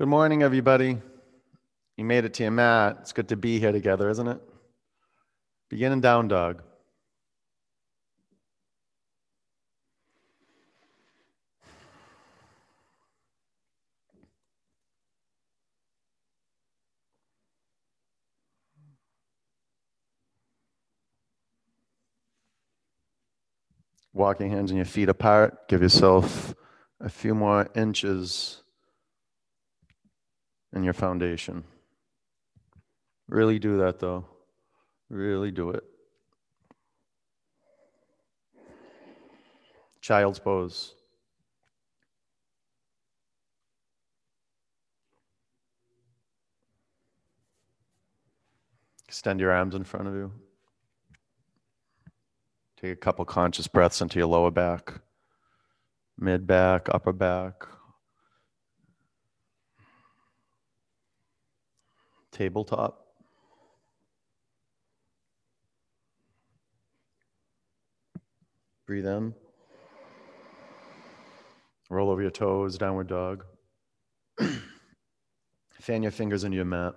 Good morning, everybody. You made it to your mat. It's good to be here together, isn't it? Begin in down dog. Walk your hands and your feet apart. Give yourself a few more inches in your foundation. Really do that, though. Really do it. Child's pose. Extend your arms in front of you. Take a couple conscious breaths into your lower back, mid back, upper back, tabletop. Breathe in. Roll over your toes, downward dog. Fan your fingers into your mat.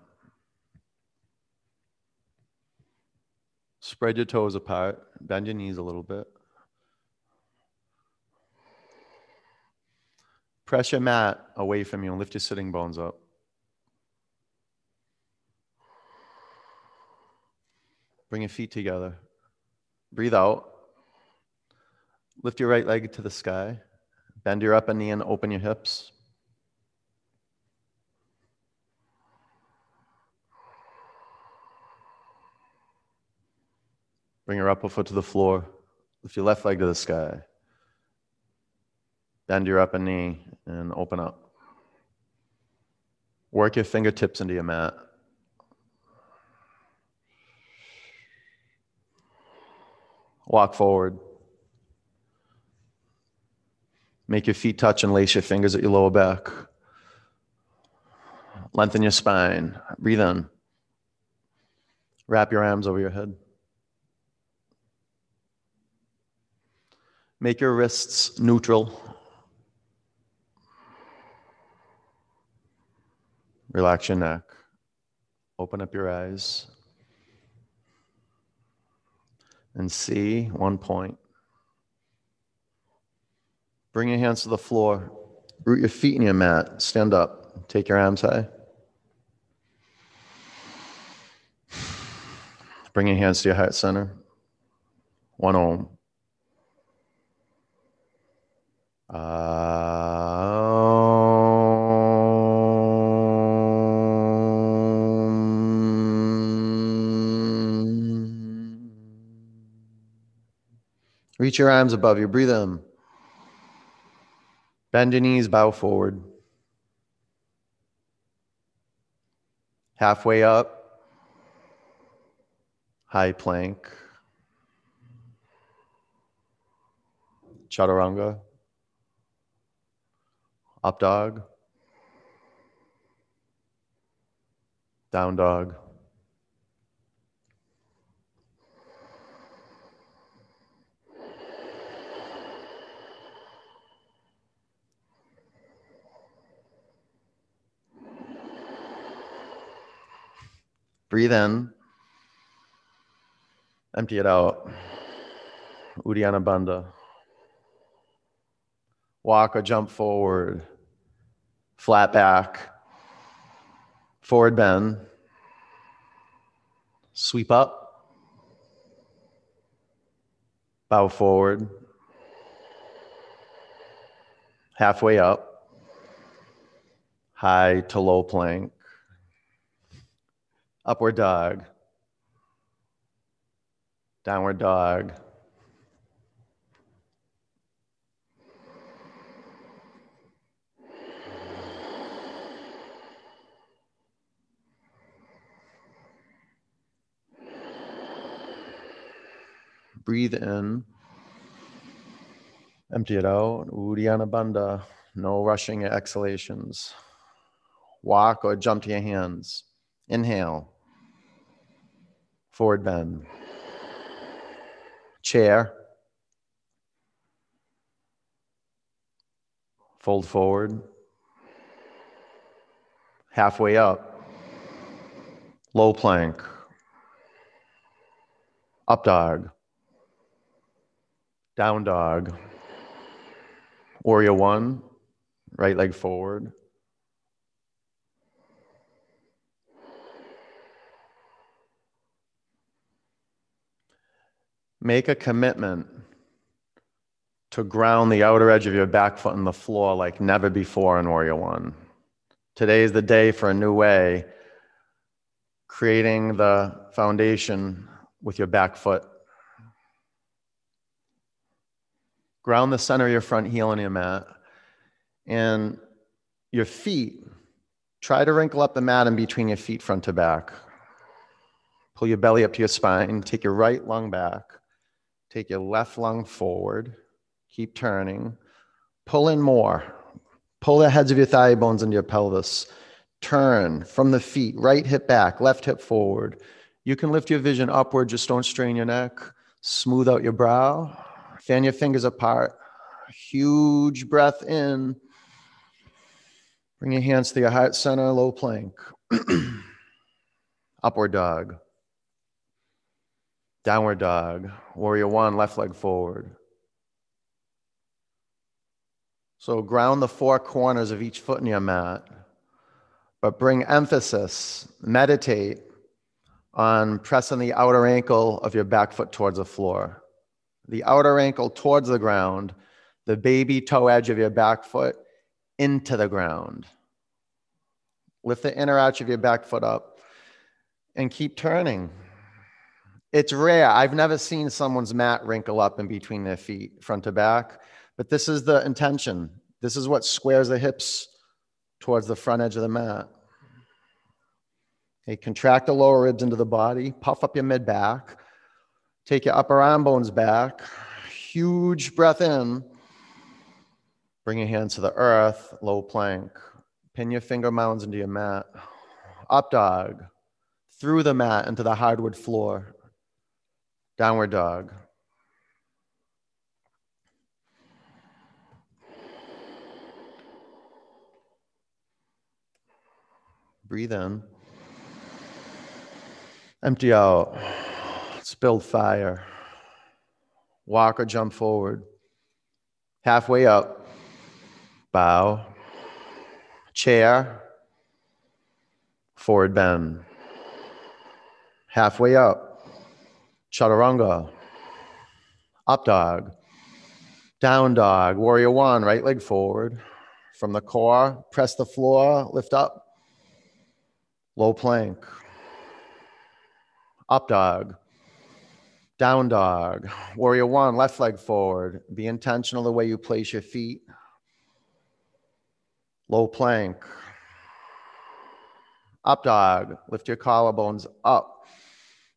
Spread your toes apart, bend your knees a little bit. Press your mat away from you and lift your sitting bones up. Bring your feet together. Breathe out. Lift your right leg to the sky. Bend your upper knee and open your hips. Bring your upper foot to the floor. Lift your left leg to the sky. Bend your upper knee and open up. Work your fingertips into your mat. Walk forward. Make your feet touch and lace your fingers at your lower back. Lengthen your spine. Breathe in. Wrap your arms over your head. Make your wrists neutral. Relax your neck. Open up your eyes. And see one point. Bring your hands to the floor. Root your feet in your mat. Stand up. Take your arms high. Bring your hands to your heart center. One Om. Reach your arms above you. Breathe in. Bend your knees. Bow forward. Halfway up. High plank. Chaturanga. Up dog, down dog. Breathe in, empty it out. Uddiyana Bandha. Walk or jump forward. Flat back, forward bend, sweep up, bow forward, halfway up, high to low plank, upward dog, downward dog. Breathe in, empty it out, Uddiyana Bandha, no rushing exhalations. Walk or jump to your hands. Inhale, forward bend, chair, fold forward, halfway up, low plank, up dog, down dog, Warrior One, right leg forward. Make a commitment to ground the outer edge of your back foot in the floor like never before in Warrior One. Today is the day for a new way, creating the foundation with your back foot. Ground the center of your front heel in your mat. And your feet, try to wrinkle up the mat in between your feet front to back. Pull your belly up to your spine. Take your right lung back. Take your left lung forward. Keep turning. Pull in more. Pull the heads of your thigh bones into your pelvis. Turn from the feet, right hip back, left hip forward. You can lift your vision upward, just don't strain your neck. Smooth out your brow. Fan your fingers apart. Huge breath in. Bring your hands to your heart center, low plank. Upward dog. Downward dog. Warrior One, left leg forward. So ground the four corners of each foot in your mat, but bring emphasis, meditate on pressing the outer ankle of your back foot towards the floor. The outer ankle towards the ground, the baby toe edge of your back foot into the ground. Lift the inner arch of your back foot up and keep turning. It's rare. I've never seen someone's mat wrinkle up in between their feet, front to back, but this is the intention. This is what squares the hips towards the front edge of the mat. Okay, contract the lower ribs into the body, puff up your mid-back. Take your upper arm bones back, huge breath in. Bring your hands to the earth, low plank. Pin your finger mounds into your mat. Up dog, through the mat into the hardwood floor. Downward dog. Breathe in. Empty out. Build fire. Walk or jump forward. Halfway up. Bow. Chair. Forward bend. Halfway up. Chaturanga. Up dog. Down dog. Warrior One. Right leg forward. From the core, press the floor. Lift up. Low plank. Up dog. Down dog, Warrior One, left leg forward. Be intentional the way you place your feet. Low plank. Up dog, lift your collarbones up.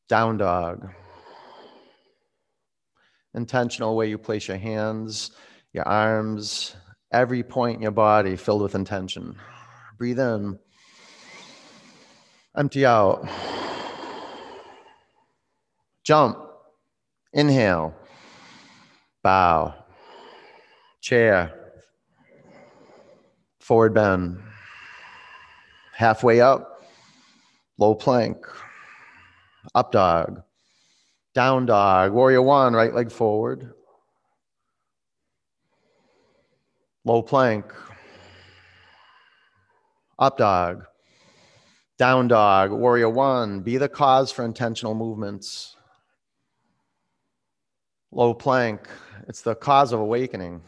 Down dog. Intentional way you place your hands, your arms, every point in your body filled with intention. Breathe in. Empty out. Jump. Inhale, bow, chair, forward bend, halfway up, low plank, up dog, down dog, Warrior One, right leg forward, low plank, up dog, down dog, Warrior One, be the cause for intentional movements. Low plank, it's the cause of awakening.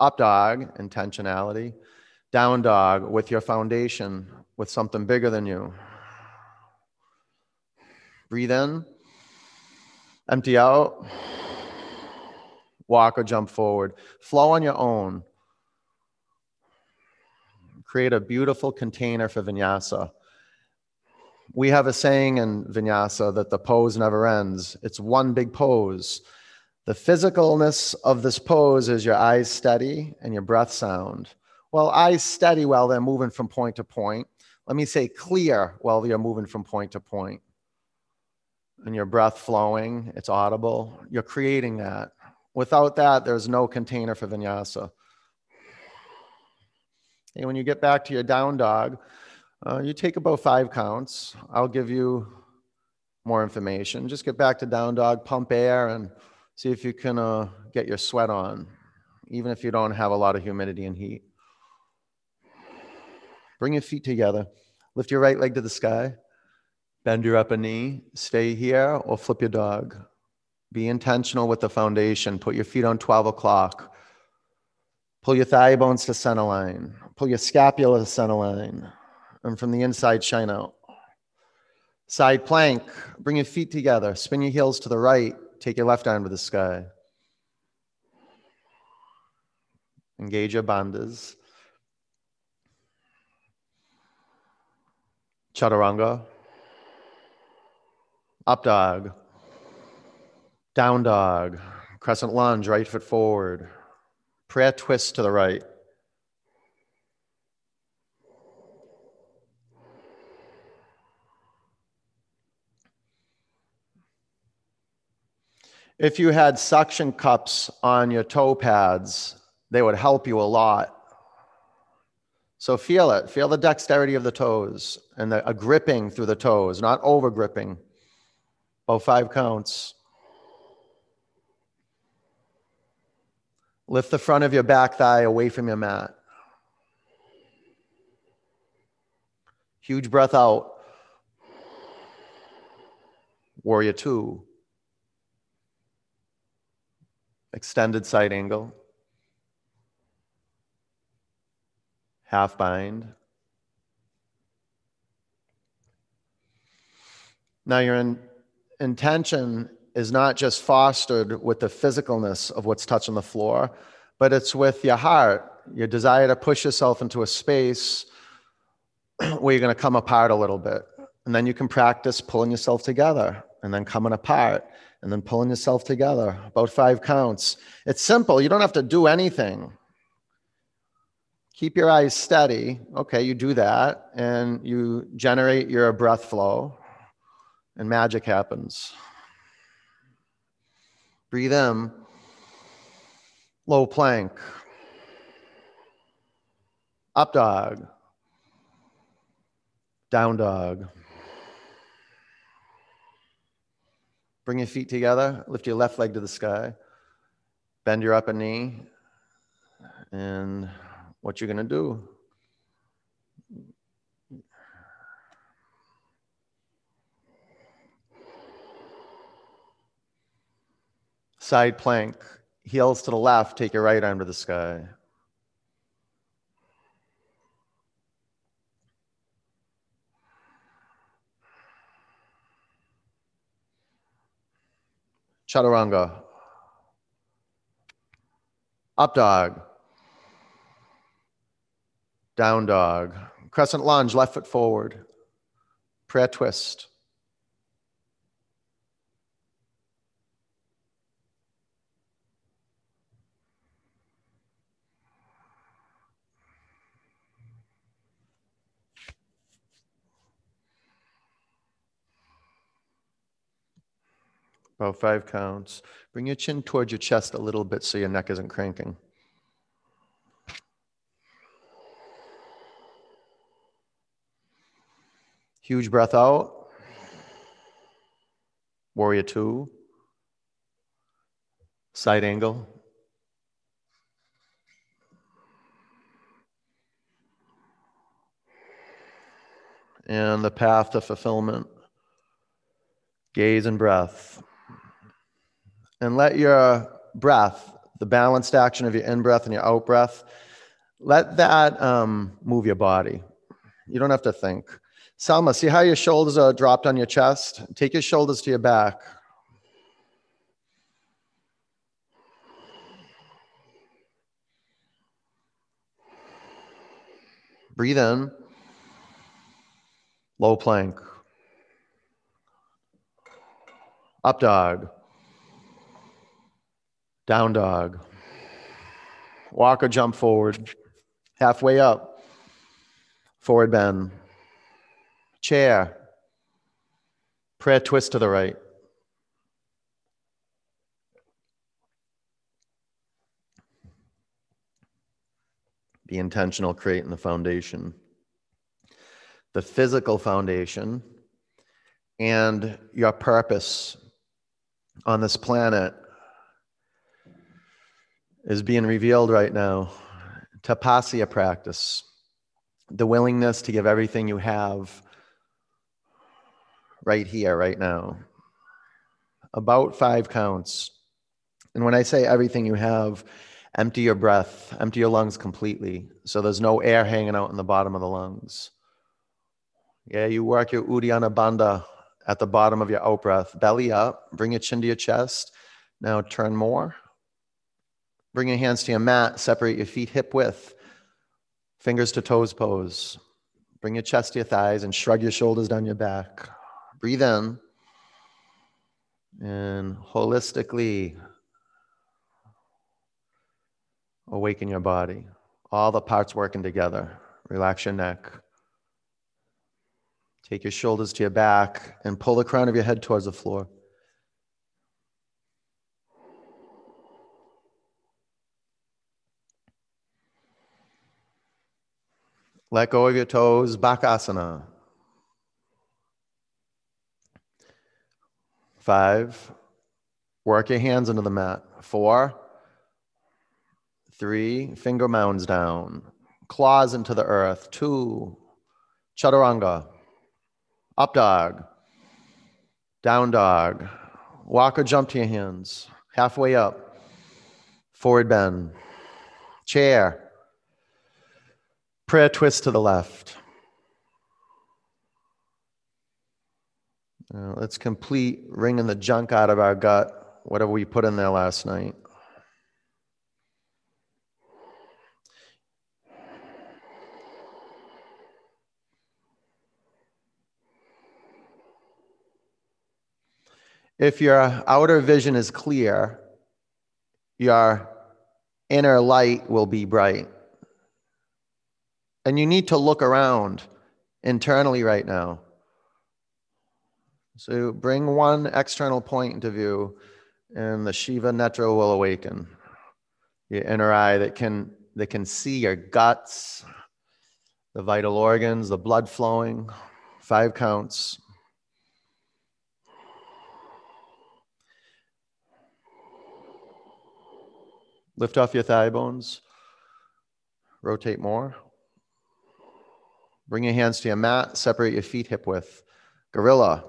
Up dog, intentionality. Down dog with your foundation, with something bigger than you. Breathe in, empty out, walk or jump forward. Flow on your own. Create a beautiful container for vinyasa. We have a saying in vinyasa that the pose never ends. It's one big pose. The physicalness of this pose is your eyes steady and your breath sound. Well, eyes steady while they're moving from point to point. Let me say clear while you're moving from point to point. And your breath flowing, it's audible. You're creating that. Without that, there's no container for vinyasa. And when you get back to your down dog, You take about 5 counts. I'll give you more information. Just get back to down dog, pump air, and see if you can get your sweat on, even if you don't have a lot of humidity and heat. Bring your feet together. Lift your right leg to the sky. Bend your upper knee. Stay here or flip your dog. Be intentional with the foundation. Put your feet on 12 o'clock. Pull your thigh bones to center line. Pull your scapula to center line. And from the inside, shine out. Side plank. Bring your feet together. Spin your heels to the right. Take your left arm to the sky. Engage your bandhas. Chaturanga. Up dog. Down dog. Crescent lunge, right foot forward. Prayer twist to the right. If you had suction cups on your toe pads, they would help you a lot. So feel it. Feel the dexterity of the toes and a gripping through the toes, not over gripping. About 5 counts. Lift the front of your back thigh away from your mat. Huge breath out. Warrior 2. Extended side angle. Half bind. Now your intention is not just fostered with the physicalness of what's touching the floor, but it's with your heart, your desire to push yourself into a space where you're going to come apart a little bit. And then you can practice pulling yourself together and then coming apart and then pulling yourself together, about 5 counts. It's simple. You don't have to do anything. Keep your eyes steady. Okay, you do that, and you generate your breath flow, and magic happens. Breathe in, low plank, up dog, down dog. Bring your feet together, lift your left leg to the sky, bend your upper knee, and what you're going to do. Side plank, heels to the left, take your right arm to the sky. Chaturanga. Up dog. Down dog. Crescent lunge, left foot forward. Prayer twist. About 5 counts. Bring your chin towards your chest a little bit so your neck isn't cranking. Huge breath out. Warrior 2. Side angle. And the path to fulfillment. Gaze and breath. And let your breath, the balanced action of your in-breath and your out-breath, let that move your body. You don't have to think. Salma, see how your shoulders are dropped on your chest? Take your shoulders to your back. Breathe in. Low plank. Up dog. Down dog. Walk or jump forward. Halfway up. Forward bend. Chair, prayer twist to the right. Be intentional, creating the foundation. the physical foundation, and your purpose on this planet is being revealed right now. Tapasya practice, the willingness to give everything you have right here, right now. About 5 counts. And when I say everything you have, empty your breath, empty your lungs completely, so there's no air hanging out in the bottom of the lungs. Yeah, you work your Uddiyana Bandha at the bottom of your out-breath. Belly up, bring your chin to your chest. Now turn more. Bring your hands to your mat, separate your feet hip-width. Fingers to toes pose. Bring your chest to your thighs and shrug your shoulders down your back. Breathe in. And holistically awaken your body. All the parts working together. Relax your neck. Take your shoulders to your back and pull the crown of your head towards the floor. Let go of your toes, Bakasana. 5, work your hands into the mat. 4, 3, finger mounds down, claws into the earth. 2, Chaturanga. Up dog, down dog, walk or jump to your hands, halfway up, forward bend, chair, prayer twist to the left. Now let's complete wringing the junk out of our gut, whatever we put in there last night. If your outer vision is clear, your inner light will be bright. And you need to look around internally right now. So bring one external point into view and the Shiva Netra will awaken. Your inner eye that can see your guts, the vital organs, the blood flowing. 5 counts. Lift off your thigh bones, rotate more. Bring your hands to your mat, separate your feet hip width. Gorilla.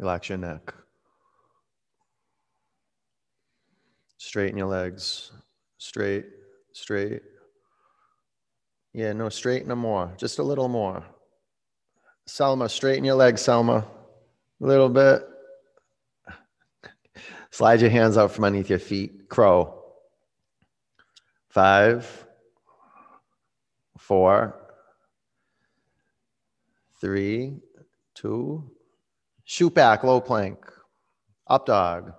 Relax your neck. Straighten your legs, straight, straight. Yeah, no, straighten them more, just a little more. Selma, straighten your legs, Selma. A little bit. Slide your hands out from underneath your feet, crow. 5, 4, 3, 2, shoot back, low plank, up dog.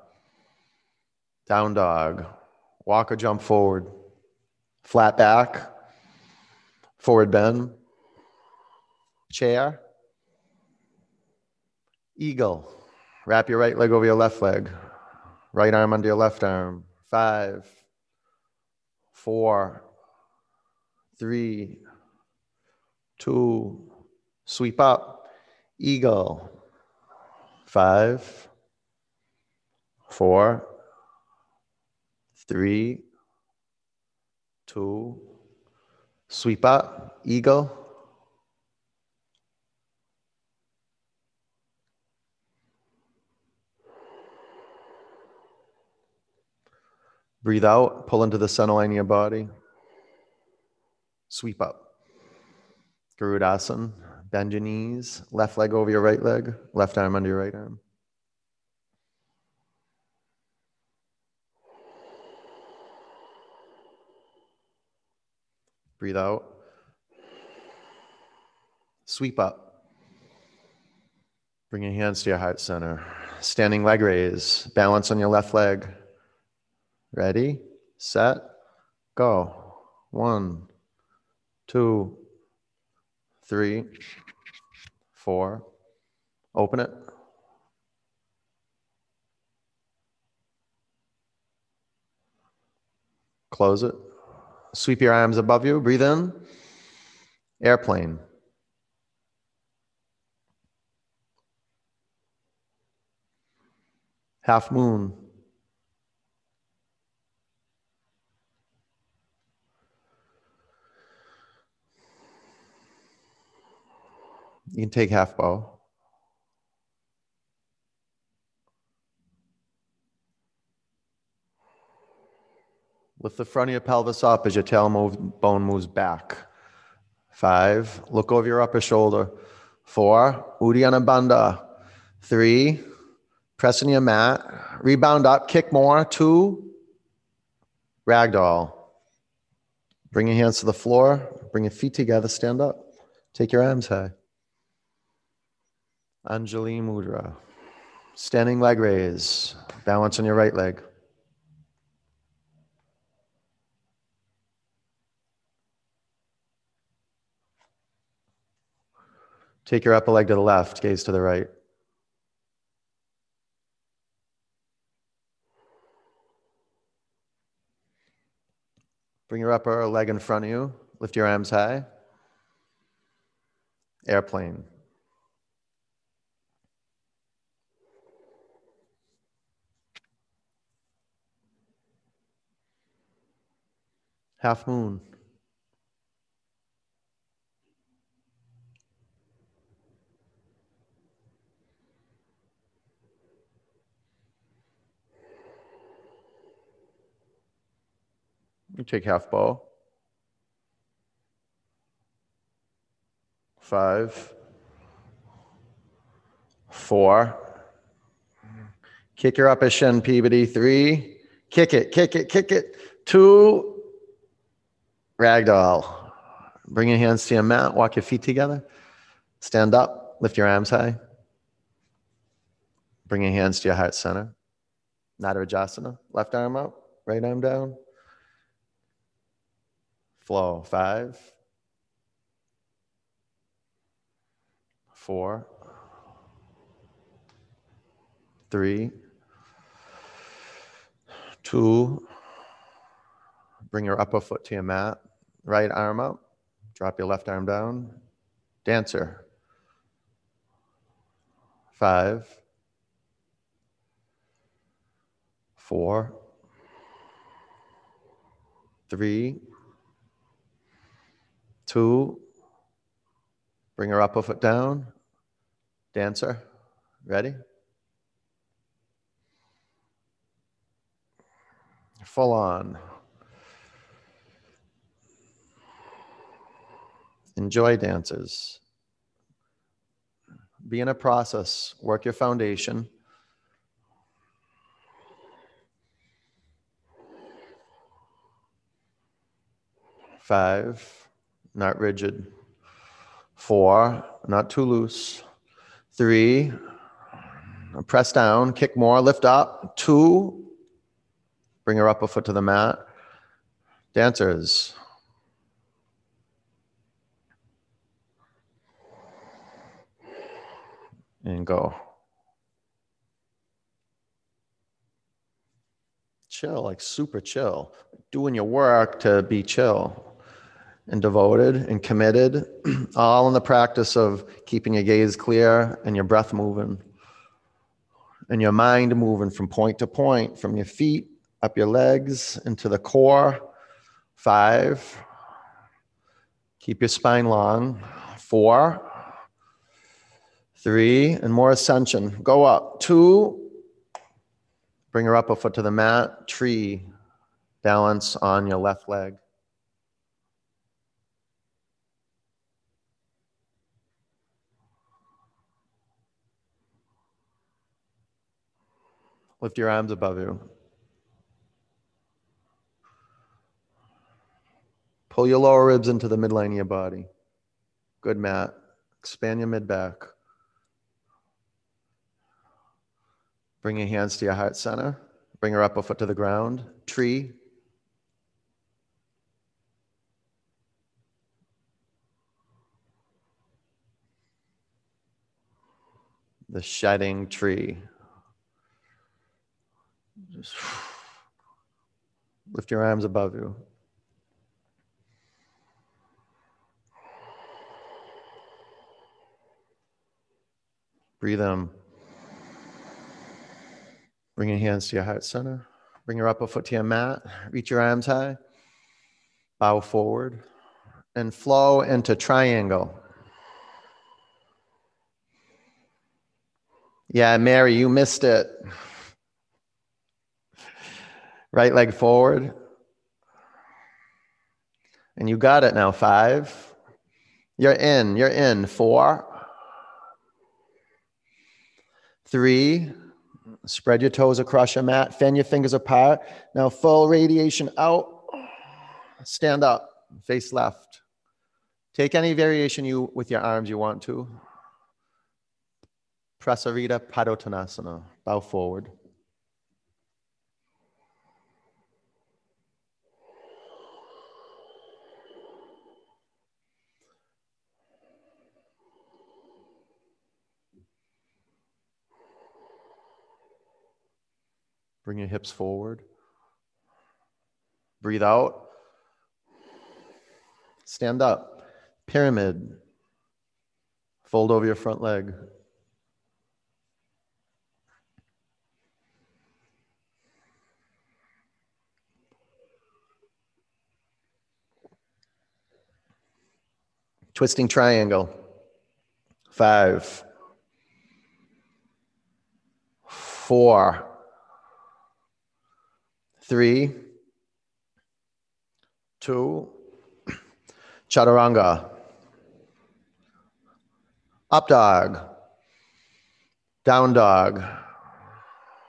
Down dog, walk or jump forward, flat back, forward bend, chair, eagle. Wrap your right leg over your left leg, right arm under your left arm. 5, 4, 3, 2, sweep up, eagle. 5, 4, 3, 2, sweep up, eagle. Breathe out, pull into the center line of your body. Sweep up. Garudasana, bend your knees, left leg over your right leg, left arm under your right arm. Breathe out. Sweep up. Bring your hands to your heart center. Standing leg raise. Balance on your left leg. Ready, set, go. One, two, three, four. Open it. Close it. Sweep your arms above you. Breathe in. Airplane. Half moon. You can take half bow. Lift the front of your pelvis up as your tailbone moves back. Five, look over your upper shoulder. Four, Uddiyana Bandha. Three, press into your mat. Rebound up, kick more. Two, ragdoll. Bring your hands to the floor. Bring your feet together, stand up. Take your arms high. Anjali Mudra. Standing leg raise. Balance on your right leg. Take your upper leg to the left, gaze to the right. Bring your upper leg in front of you. Lift your arms high. Airplane. Half moon. You take half bow. Five. Four. Kick your upper shin, Peabody. Three. Kick it, kick it, kick it. Two. Ragdoll. Bring your hands to your mat. Walk your feet together. Stand up. Lift your arms high. Bring your hands to your heart center. Natarajasana. Left arm up. Right arm down. Flow. Five, four, three, two. Bring your upper foot to your mat. Right arm up. Drop your left arm down. Dancer. Five, four, three, two, bring her upper foot down, dancer, ready? Full on. Enjoy dances. Be in a process, work your foundation. Five. Not rigid. Four, not too loose. Three, press down, kick more, lift up. Two, bring her upper foot to the mat. Dancers. And go. Chill, like super chill. Doing your work to be chill. And devoted and committed, all in the practice of keeping your gaze clear and your breath moving and your mind moving from point to point, from your feet, up your legs, into the core. Five, keep your spine long. Four, three, and more ascension. Go up. Two, bring your upper foot to the mat. Tree, balance on your left leg. Lift your arms above you. Pull your lower ribs into the midline of your body. Good, Matt. Expand your mid-back. Bring your hands to your heart center. Bring your upper foot to the ground. Tree. the shedding tree. Just lift your arms above you. Breathe in. Bring your hands to your heart center. Bring your upper foot to your mat. Reach your arms high. Bow forward and flow into triangle. Yeah, Mary, you missed it. Right leg forward. And you got it now. 5. You're in. 4. 3. Spread your toes across your mat. Fan your fingers apart. Now full radiation out. Stand up. Face left. Take any variation with your arms you want to. Prasarita Padottanasana. Bow forward. Bring your hips forward. Breathe out. Stand up. Pyramid. Fold over your front leg. Twisting triangle. 5. 4. 3, 2, Chaturanga, up dog, down dog,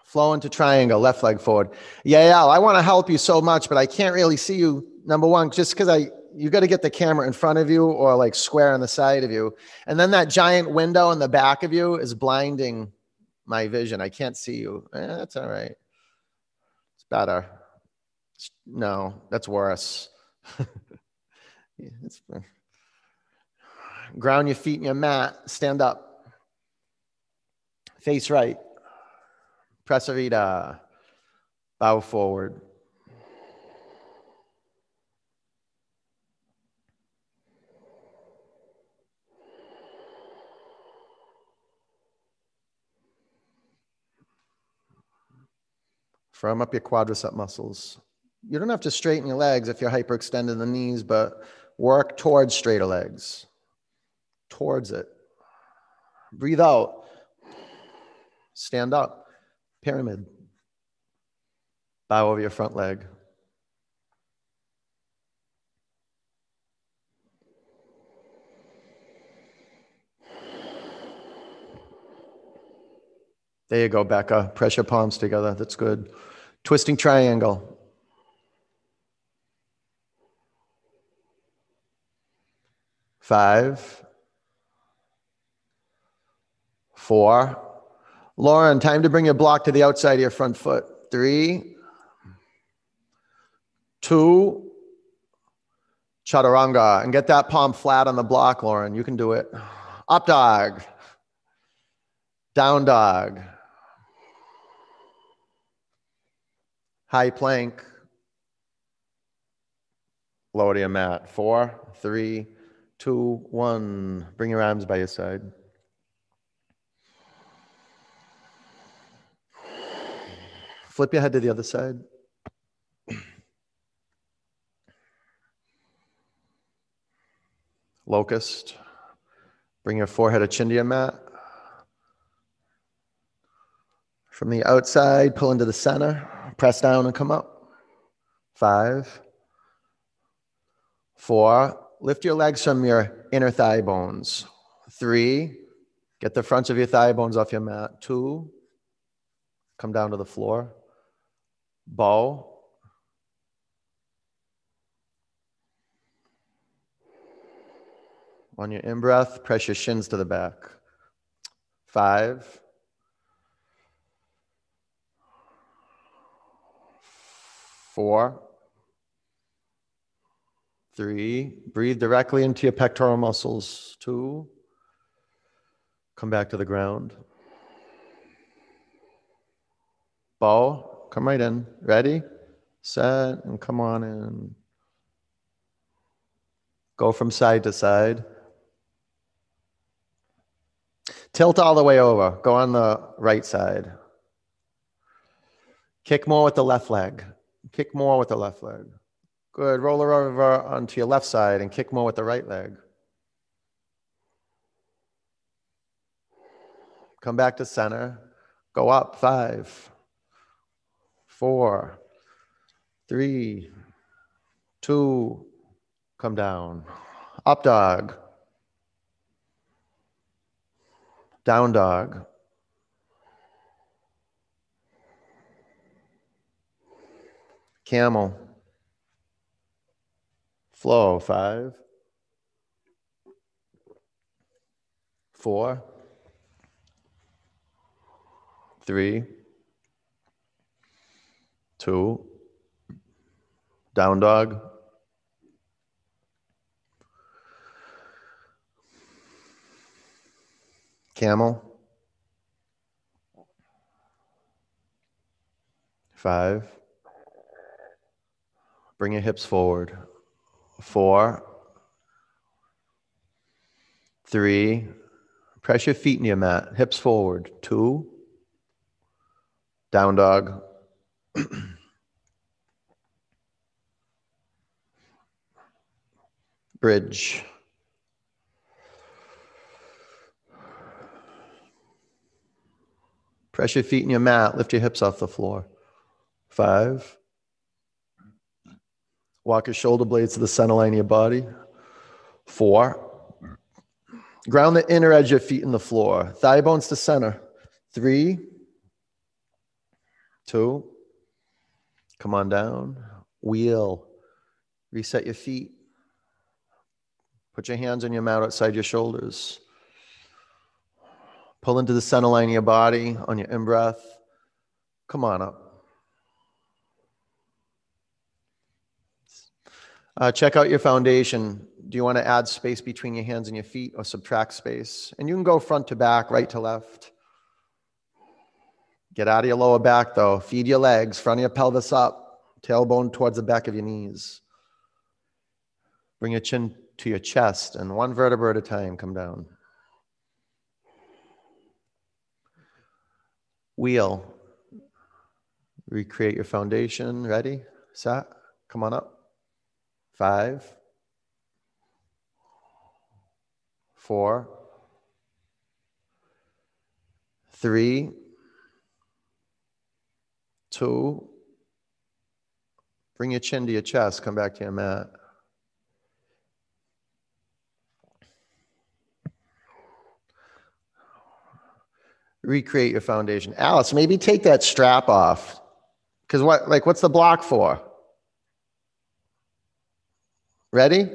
flow into triangle, left leg forward. Yeah, I want to help you so much, but I can't really see you, number one, just because you got to get the camera in front of you or like square on the side of you. And then that giant window in the back of you is blinding my vision. I can't see you. That's all right. Better. No, that's worse. Yeah, ground your feet in your mat. Stand up. Face right. Prasarita. Bow forward. Firm up your quadricep muscles. You don't have to straighten your legs if you're hyperextended in the knees, but work towards straighter legs. Towards it. Breathe out. Stand up. Pyramid. Bow over your front leg. There you go, Becca. Press your palms together. That's good. Twisting triangle. Five. 4. Lauren, time to bring your block to the outside of your front foot. 3. 2. Chaturanga. And get that palm flat on the block, Lauren. You can do it. Up dog. Down dog. High plank. Lower to your mat. 4, 3, 2, 1. Bring your arms by your side. Flip your head to the other side. Locust. Bring your forehead or chin to your mat. From the outside, pull into the center. Press down and come up. 5, 4, lift your legs from your inner thigh bones. 3, get the fronts of your thigh bones off your mat. 2, come down to the floor. Bow. On your in-breath, press your shins to the back. 5, 4, 3, breathe directly into your pectoral muscles. 2, come back to the ground. Bow, come right in. Ready, set, and come on in. Go from side to side. Tilt all the way over. Go on the right side. Kick more with the left leg. Kick more with the left leg. Good. Roll her over onto your left side and kick more with the right leg. Come back to center. Go up. 5, 4, 3, 2. Come down. Up dog. Down dog. Camel. Flow. 5, 4, 3, 2. Down dog. Camel. 5. Bring your hips forward. 4, 3. Press your feet into your mat. Hips forward. 2. Down dog. Bridge. Press your feet in your mat. Lift your hips off the floor. 5. Walk your shoulder blades to the center line of your body. 4. Ground the inner edge of your feet in the floor. Thigh bones to center. 3, 2. Come on down. Wheel. Reset your feet. Put your hands on your mat outside your shoulders. Pull into the center line of your body on your in-breath. Come on up. Check out your foundation. Do you want to add space between your hands and your feet or subtract space? And you can go front to back, right to left. Get out of your lower back though. Feed your legs, front of your pelvis up, tailbone towards the back of your knees. Bring your chin to your chest and one vertebra at a time, come down. Wheel. Recreate your foundation. Ready, set, come on up. 5, 4, 3, 2. Bring your chin to your chest. Come back to your mat. Recreate your foundation. Alice, maybe take that strap off. Because what's the block for? Ready?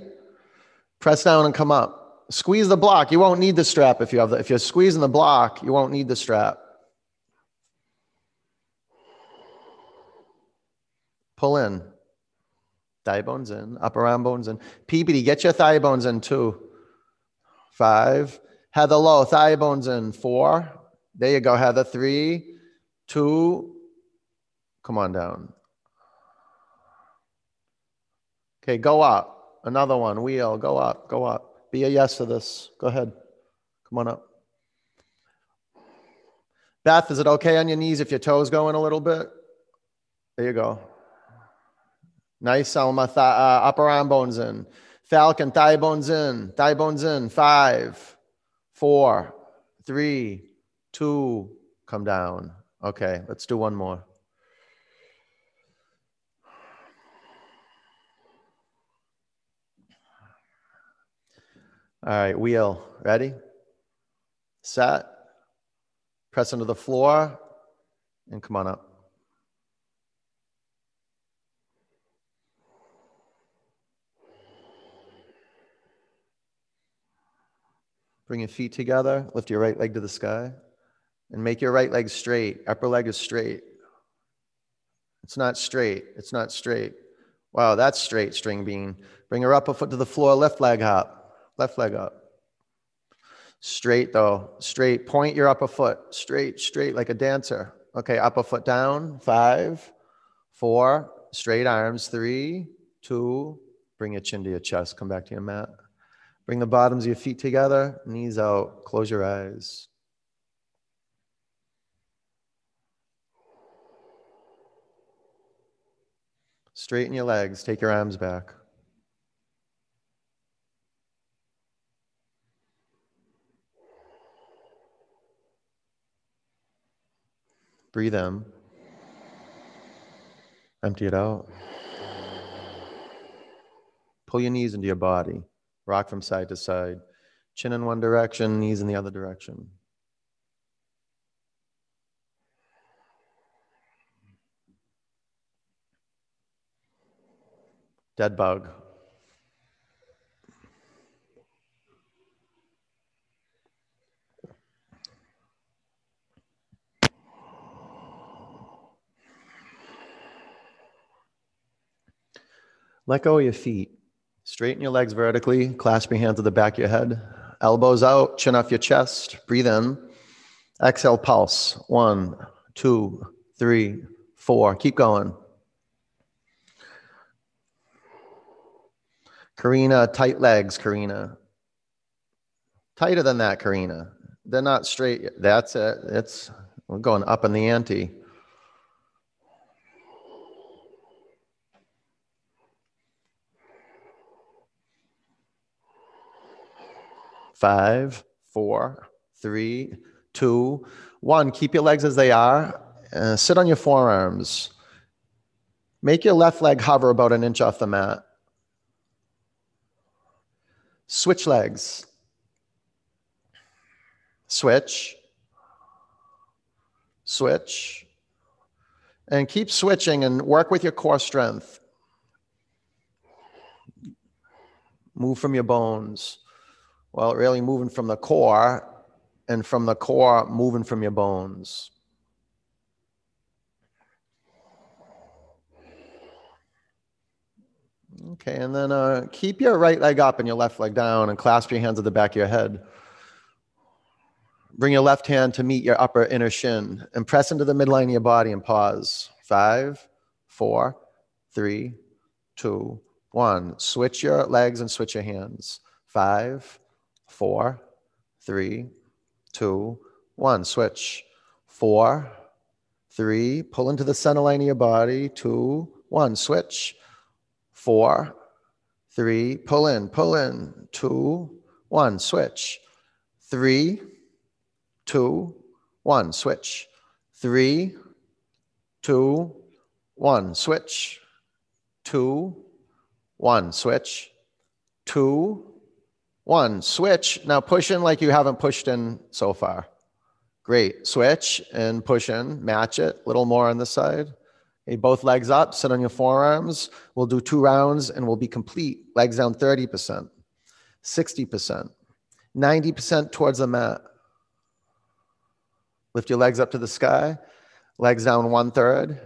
Press down and come up. Squeeze the block. You won't need the strap if you have the, if you're squeezing the block, you won't need the strap. Pull in. Thigh bones in, upper arm bones in. PBD, get your thigh bones in too. 5. Heather low, thigh bones in. 4. There you go, Heather. 3, 2. Come on down. Okay, go up. Another one, wheel, go up, go up. Be a yes to this, go ahead. Come on up. Beth, is it okay on your knees if your toes go in a little bit? There you go. Nice, Selma, upper arm bones in. Falcon, thigh bones in, thigh bones in. 5, 4, 3, 2, come down. Okay, let's do one more. All right, wheel, ready, set, press into the floor, and come on up. Bring your feet together, lift your right leg to the sky, and make your right leg straight. Upper leg is straight. It's not straight, it's not straight. Wow, that's straight, string bean. Bring your upper foot to the floor, left leg hop. Left leg up. Straight though, straight. Point your upper foot, straight, straight like a dancer. Okay, upper foot down, 5, 4, straight arms, 3, 2, bring your chin to your chest, come back to your mat. Bring the bottoms of your feet together, knees out, close your eyes. Straighten your legs, take your arms back. Breathe in. Empty it out. Pull your knees into your body. Rock from side to side. Chin in one direction, knees in the other direction. Dead bug. Let go of your feet. Straighten your legs vertically, clasp your hands at the back of your head. Elbows out, chin off your chest, breathe in. Exhale, pulse. 1, 2, 3, 4. Keep going. Karina, tight legs, Karina. Tighter than that, Karina. They're not straight. That's it. We're going up in the ante. Five, four, three, two, one. Keep your legs as they are. Sit on your forearms. Make your left leg hover about an inch off the mat. Switch legs. Switch. Switch. And keep switching and work with your core strength. Move from your bones. Well, really moving from the core, and from the core, moving from your bones. Okay, and then keep your right leg up and your left leg down and clasp your hands at the back of your head. Bring your left hand to meet your upper inner shin and press into the midline of your body and pause. 5, 4, 3, 2, 1. Switch your legs and switch your hands. 5, 4, 3, 2, 1. Switch. 4, 3. Pull into the center line of your body. 2, 1. Switch. 4, 3. Pull in, 2, 1. Switch. 3, 2, 1. Switch. 3, 2, 1. Switch. 2, 1. Switch. 2, 1, switch. Now push in like you haven't pushed in so far. Great. Switch and push in. Match it. A little more on this side. Okay, both legs up. Sit on your forearms. We'll do 2 rounds and we'll be complete. Legs down 30%, 60%, 90% towards the mat. Lift your legs up to the sky. Legs down 1/3,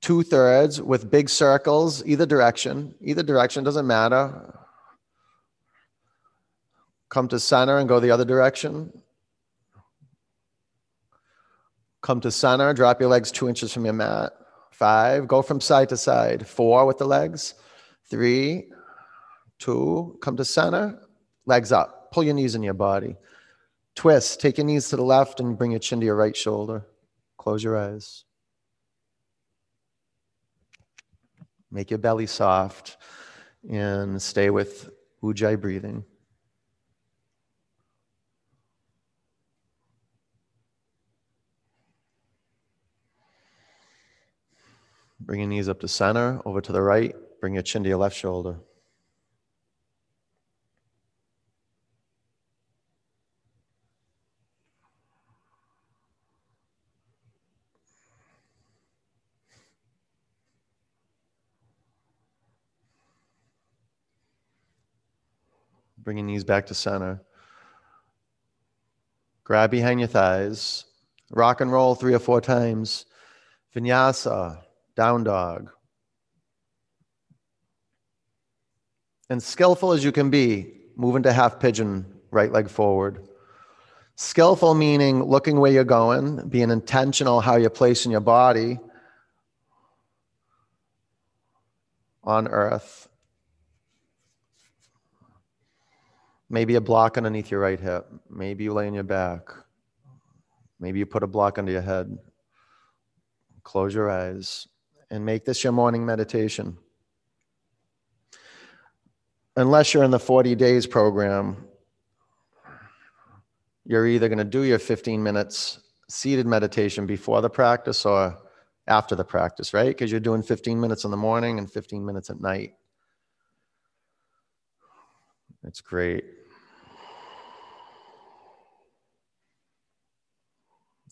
2/3 with big circles either direction. Either direction doesn't matter. Come to center and go the other direction. Come to center, drop your legs 2 inches from your mat. 5, go from side to side. 4 with the legs. 3, 2, come to center. Legs up, pull your knees in your body. Twist, take your knees to the left and bring your chin to your right shoulder. Close your eyes. Make your belly soft and stay with Ujjayi breathing. Bring your knees up to center, over to the right. Bring your chin to your left shoulder. Bring your knees back to center. Grab behind your thighs. Rock and roll 3 or 4 times. Vinyasa. Down dog. And skillful as you can be, move into half pigeon, right leg forward. Skillful meaning looking where you're going, being intentional how you're placing your body on earth. Maybe a block underneath your right hip. Maybe you lay on your back. Maybe you put a block under your head. Close your eyes and make this your morning meditation. Unless you're in the 40 days program, you're either going to do your 15 minutes seated meditation before the practice or after the practice, right? Because you're doing 15 minutes in the morning and 15 minutes at night. That's great.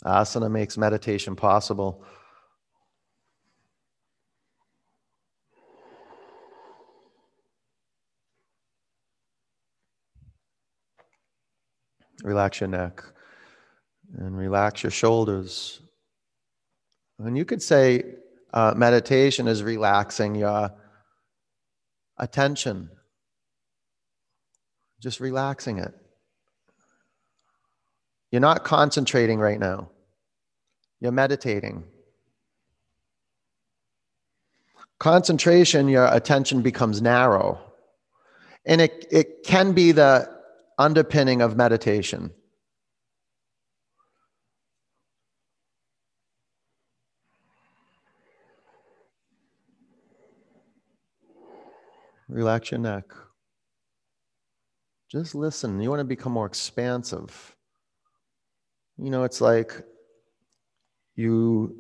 Asana makes meditation possible. Relax your neck and relax your shoulders. And you could say meditation is relaxing your attention. Just relaxing it. You're not concentrating right now. You're meditating. Concentration, your attention becomes narrow. And it can be the underpinning of meditation. Relax your neck. Just listen. You want to become more expansive. You know, it's like you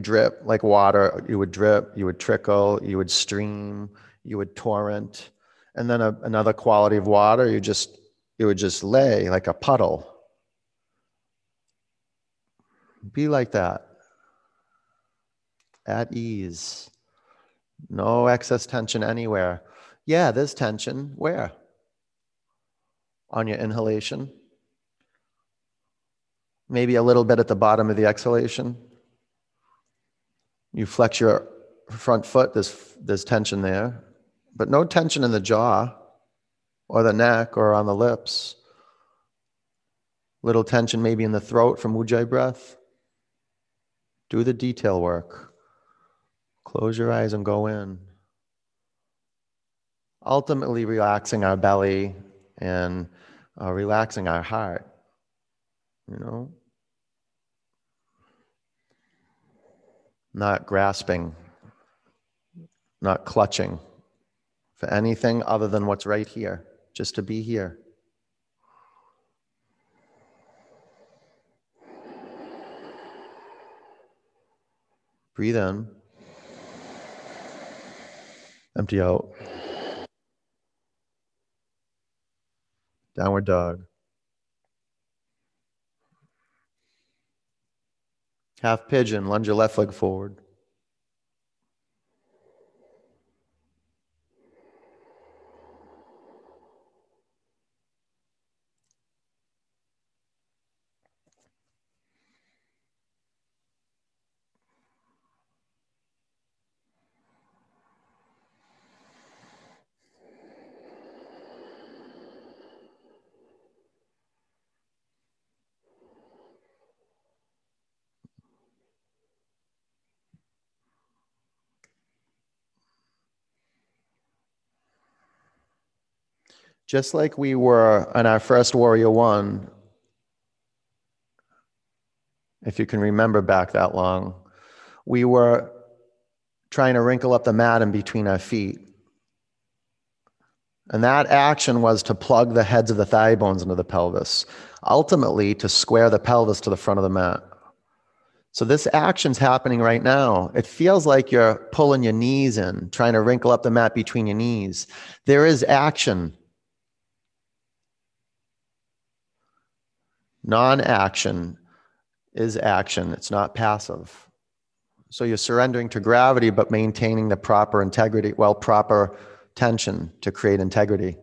drip, like water. You would drip, you would trickle, you would stream, you would torrent. And then another quality of water, it would just lay like a puddle. Be like that. At ease. No excess tension anywhere. Yeah, there's tension. Where? On your inhalation. Maybe a little bit at the bottom of the exhalation. You flex your front foot, there's tension there. But no tension in the jaw or the neck or on the lips. Little tension maybe in the throat from Ujjayi breath. Do the detail work. Close your eyes and go in. Ultimately relaxing our belly and relaxing our heart, you know? Not grasping, not clutching for anything other than what's right here, just to be here. Breathe in. Empty out. Downward dog. Half pigeon, lunge your left leg forward. Just like we were on our first Warrior One, if you can remember back that long, we were trying to wrinkle up the mat in between our feet. And that action was to plug the heads of the thigh bones into the pelvis, ultimately to square the pelvis to the front of the mat. So this action's happening right now. It feels like you're pulling your knees in, trying to wrinkle up the mat between your knees. There is action. Non-action is action. It's not passive. So you're surrendering to gravity, but maintaining the proper integrity, well, proper tension to create integrity.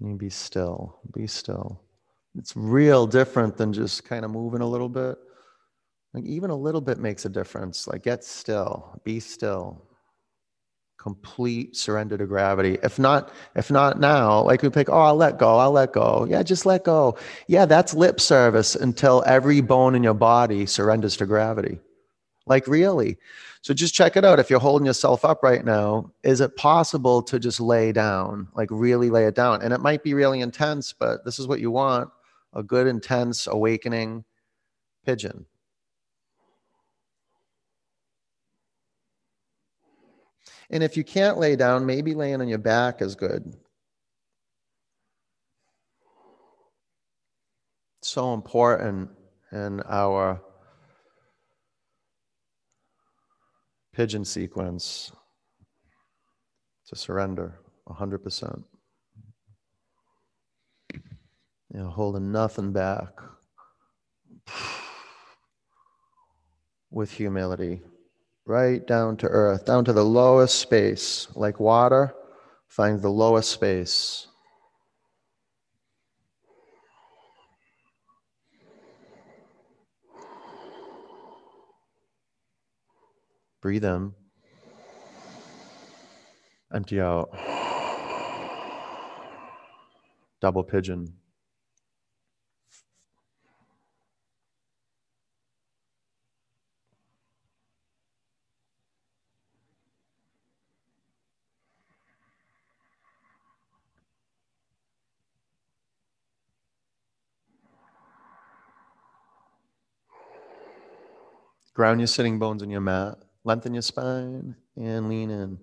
And be still, be still. It's real different than just kind of moving a little bit. Like even a little bit makes a difference. Like get still, be still, complete surrender to gravity. If not now, like we pick, oh, I'll let go. Yeah, just let go. Yeah, that's lip service until every bone in your body surrenders to gravity. Like really. So just check it out. If you're holding yourself up right now, is it possible to just lay down, like really lay it down? And it might be really intense, but this is what you want. A good, intense, awakening pigeon. And if you can't lay down, maybe laying on your back is good. It's so important in our pigeon sequence to surrender 100%. You know, holding nothing back with humility. Right down to earth, down to the lowest space. Like water, find the lowest space. Breathe in. Empty out. Double pigeon. Ground your sitting bones in your mat. Lengthen your spine and lean in.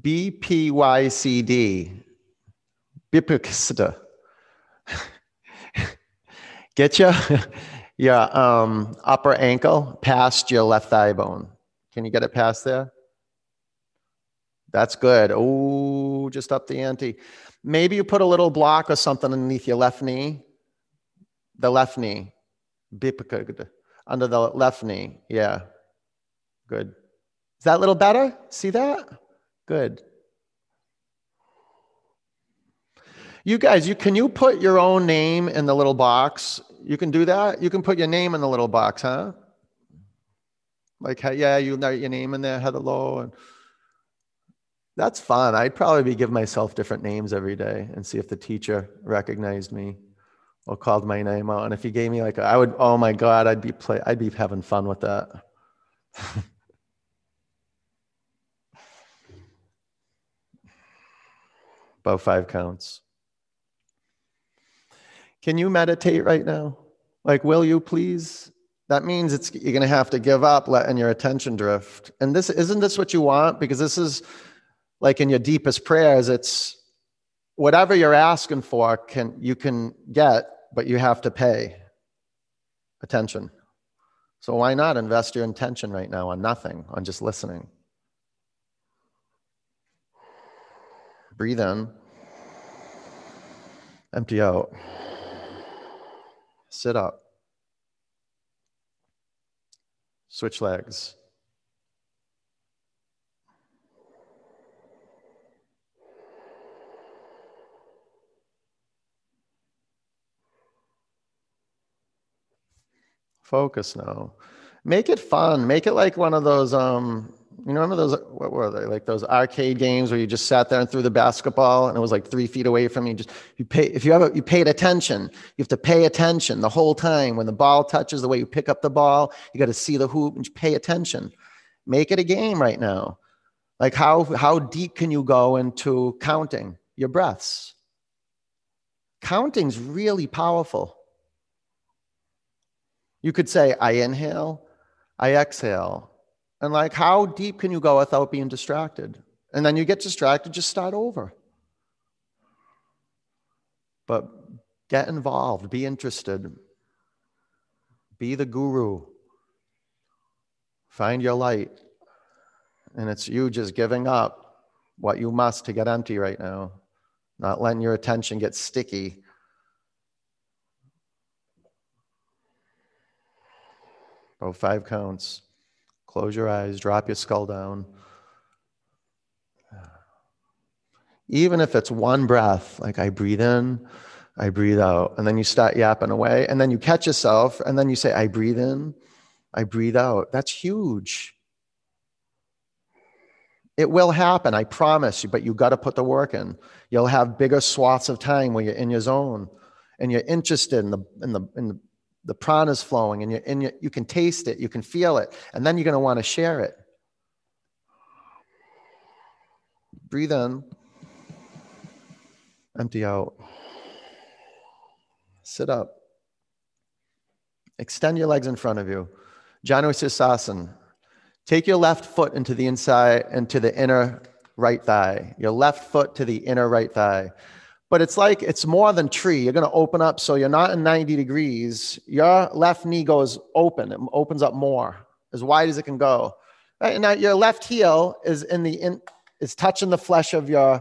BPYCD. Bipikasta. Get your upper ankle past your left thigh bone. Can you get it past there? That's good. Oh, just up the ante. Maybe you put a little block or something underneath your left knee. The left knee. Bipikasta. Under the left knee. Yeah. Good. Is that a little better? See that? Good. You guys, can you put your own name in the little box? You can do that? You can put your name in the little box, huh? Like, yeah, you know your name in there, Heather Lowe. And that's fun. I'd probably be giving myself different names every day and see if the teacher recognized me or called my name out. And if he gave me like, I would, oh my God, I'd be having fun with that. About 5 counts. Can you meditate right now? Like, will you please? That means you're gonna have to give up letting your attention drift. And isn't this what you want? Because this is like in your deepest prayers, it's, whatever you're asking for, you can get, but you have to pay attention. So why not invest your intention right now on nothing, on just listening? Breathe in. Empty out. Sit up. Switch legs. Focus now. Make it fun. Make it like one of those, you know, remember those, what were they? Like those arcade games where you just sat there and threw the basketball and it was like 3 feet away from you. Just, you paid attention. You have to pay attention the whole time. When the ball touches, the way you pick up the ball, you got to see the hoop and pay attention. Make it a game right now. Like how deep can you go into counting your breaths? Counting's really powerful. You could say, I inhale, I exhale. And like, how deep can you go without being distracted? And then you get distracted, just start over. But get involved, be interested. Be the guru. Find your light. And it's you just giving up what you must to get empty right now. Not letting your attention get sticky. Oh, 5 counts. Close your eyes, drop your skull down. Even if it's one breath, like I breathe in, I breathe out. And then you start yapping away, and then you catch yourself, and then you say, I breathe in, I breathe out. That's huge. It will happen, I promise you, but you got to put the work in. You'll have bigger swaths of time where you're in your zone and you're interested in the prana's flowing, and you can taste it, you can feel it, and then you're going to want to share it. Breathe in, empty out. Sit up. Extend your legs in front of you. Janu Sirsasana. Take your left foot into the inside, into the inner right thigh. Your left foot to the inner right thigh. But it's like, it's more than tree. You're going to open up, so you're not in 90 degrees. Your left knee goes open. It opens up more, as wide as it can go. Right? And now your left heel is is touching the flesh of your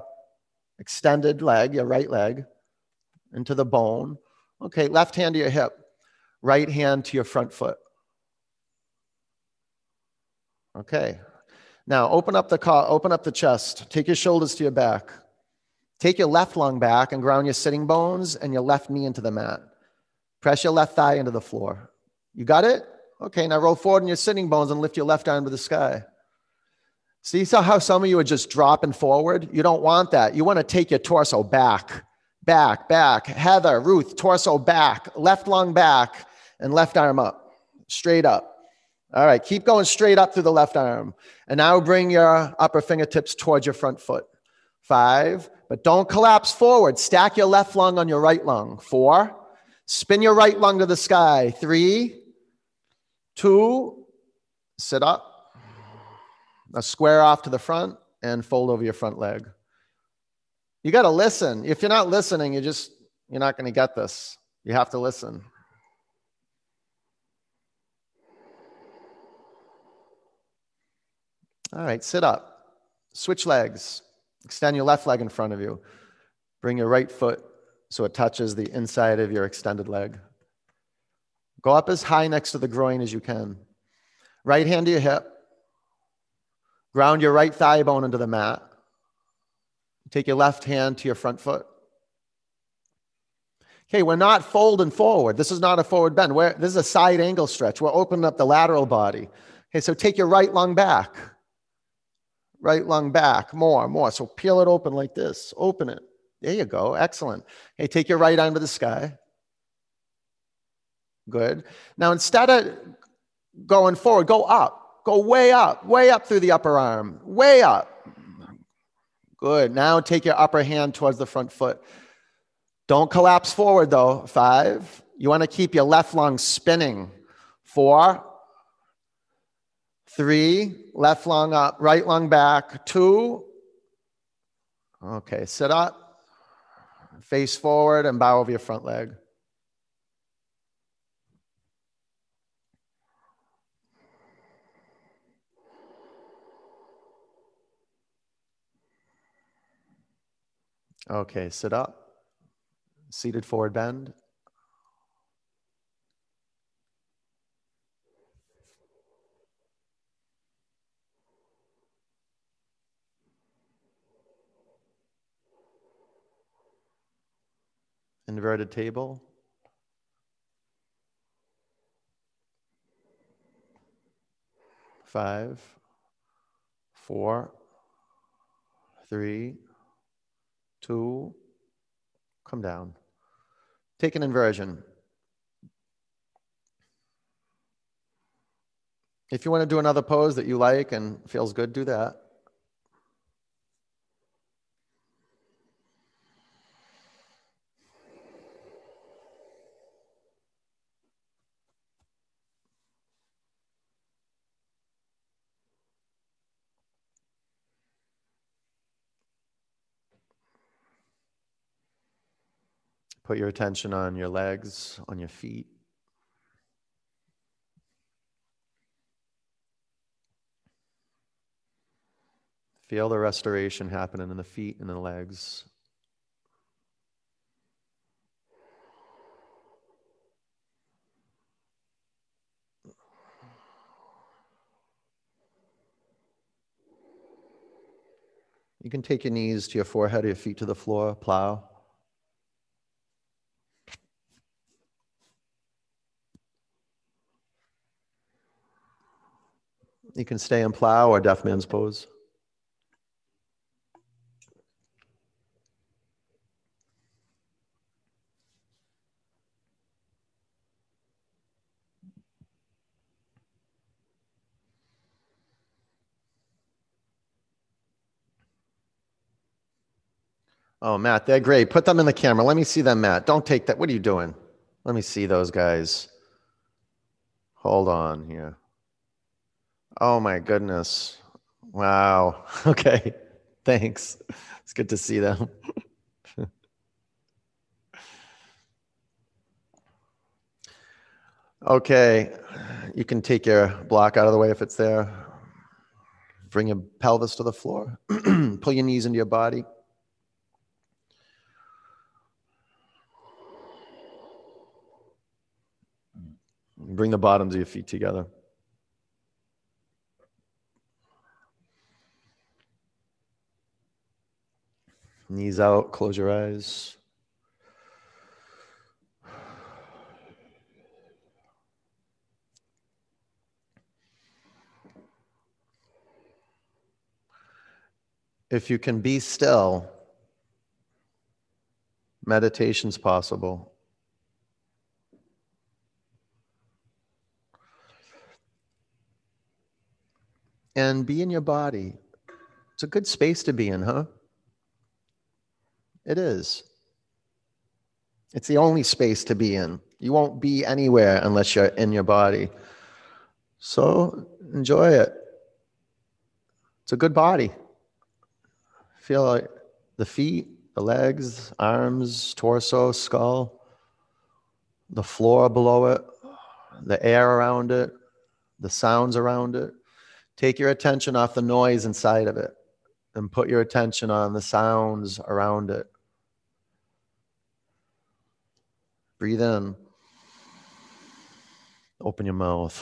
extended leg, your right leg, into the bone. Okay, left hand to your hip, right hand to your front foot. Okay, now open up the chest, take your shoulders to your back, take your left lung back and ground your sitting bones and your left knee into the mat. Press your left thigh into the floor. You got it? Okay, now roll forward in your sitting bones and lift your left arm to the sky. See how some of you are just dropping forward? You don't want that. You want to take your torso back. Back, back, Heather, Ruth, torso back, left lung back, and left arm up, straight up. All right, keep going straight up through the left arm. And now bring your upper fingertips towards your front foot. 5, but don't collapse forward. Stack your left lung on your right lung. 4, spin your right lung to the sky. 3, 2, sit up. Now square off to the front and fold over your front leg. You got to listen. If you're not listening, you're not going to get this. You have to listen. All right, sit up. Switch legs. Extend your left leg in front of you. Bring your right foot so it touches the inside of your extended leg. Go up as high next to the groin as you can. Right hand to your hip. Ground your right thigh bone into the mat. Take your left hand to your front foot. Okay, we're not folding forward. This is not a forward bend. This is a side angle stretch. We're opening up the lateral body. Okay, so take your right lung back, more. So peel it open like this, open it. There you go, excellent. Okay, take your right arm to the sky. Good. Now instead of going forward, go up, go way up through the upper arm, way up. Good. Now take your upper hand towards the front foot. Don't collapse forward though. 5. You want to keep your left lung spinning. 4, 3, left lung up, right lung back. 2. Okay, sit up. Face forward and bow over your front leg. Okay, sit up, seated forward bend. Inverted table. Five, 4, 3, 2, come down. Take an inversion. If you want to do another pose that you like and feels good, do that. Put your attention on your legs, on your feet. Feel the restoration happening in the feet and the legs. You can take your knees to your forehead, or your feet to the floor, plow. You can stay in plow or deaf man's pose. Oh, Matt, they're great. Put them in the camera. Let me see them, Matt. Don't take that. What are you doing? Let me see those guys. Hold on here. Oh, my goodness. Wow. Okay. Thanks. It's good to see them. Okay. You can take your block out of the way if it's there. Bring your pelvis to the floor. Pull your knees into your body. Bring the bottoms of your feet together. Knees out, close your eyes. If you can be still, meditation's possible. And be in your body. It's a good space to be in, huh? It is. It's the only space to be in. You won't be anywhere unless you're in your body. So enjoy it. It's a good body. Feel like the feet, the legs, arms, torso, skull, the floor below it, the air around it, the sounds around it. Take your attention off the noise inside of it and put your attention on the sounds around it. Breathe in. Open your mouth.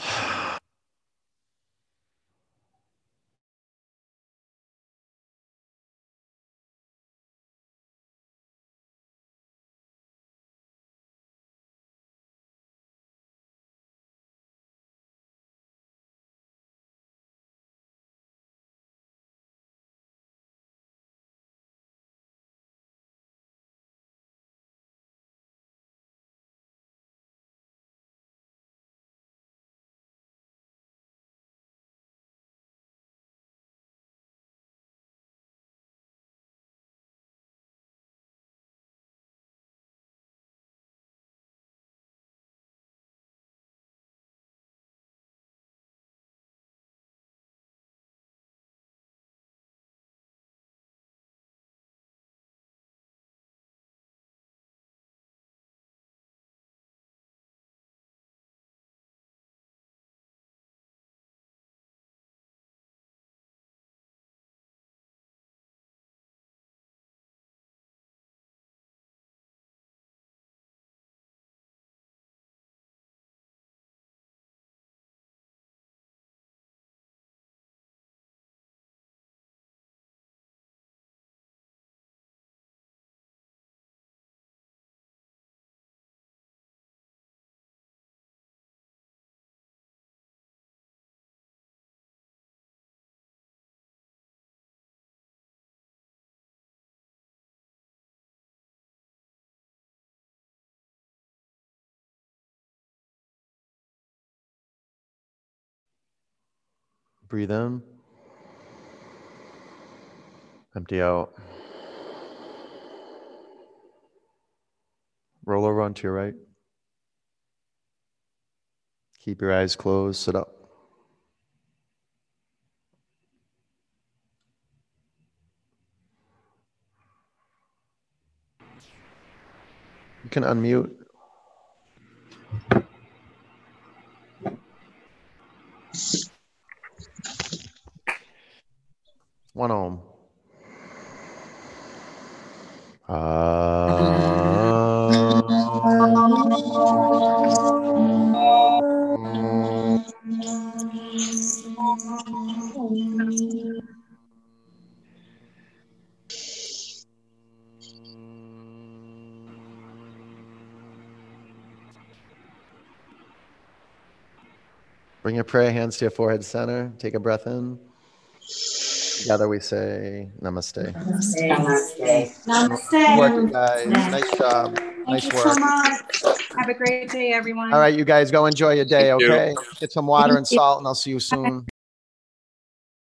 Breathe in, empty out, roll over onto your right, keep your eyes closed, sit up. You can unmute. One Om. Bring your prayer hands to your forehead center. Take a breath in. Together we say Namaste. Namaste. Namaste. Namaste. Good work, guys. Nice job. Nice work. So much. Have a great day, everyone. All right, you guys, go enjoy your day, okay? Get some water and salt, and I'll see you soon.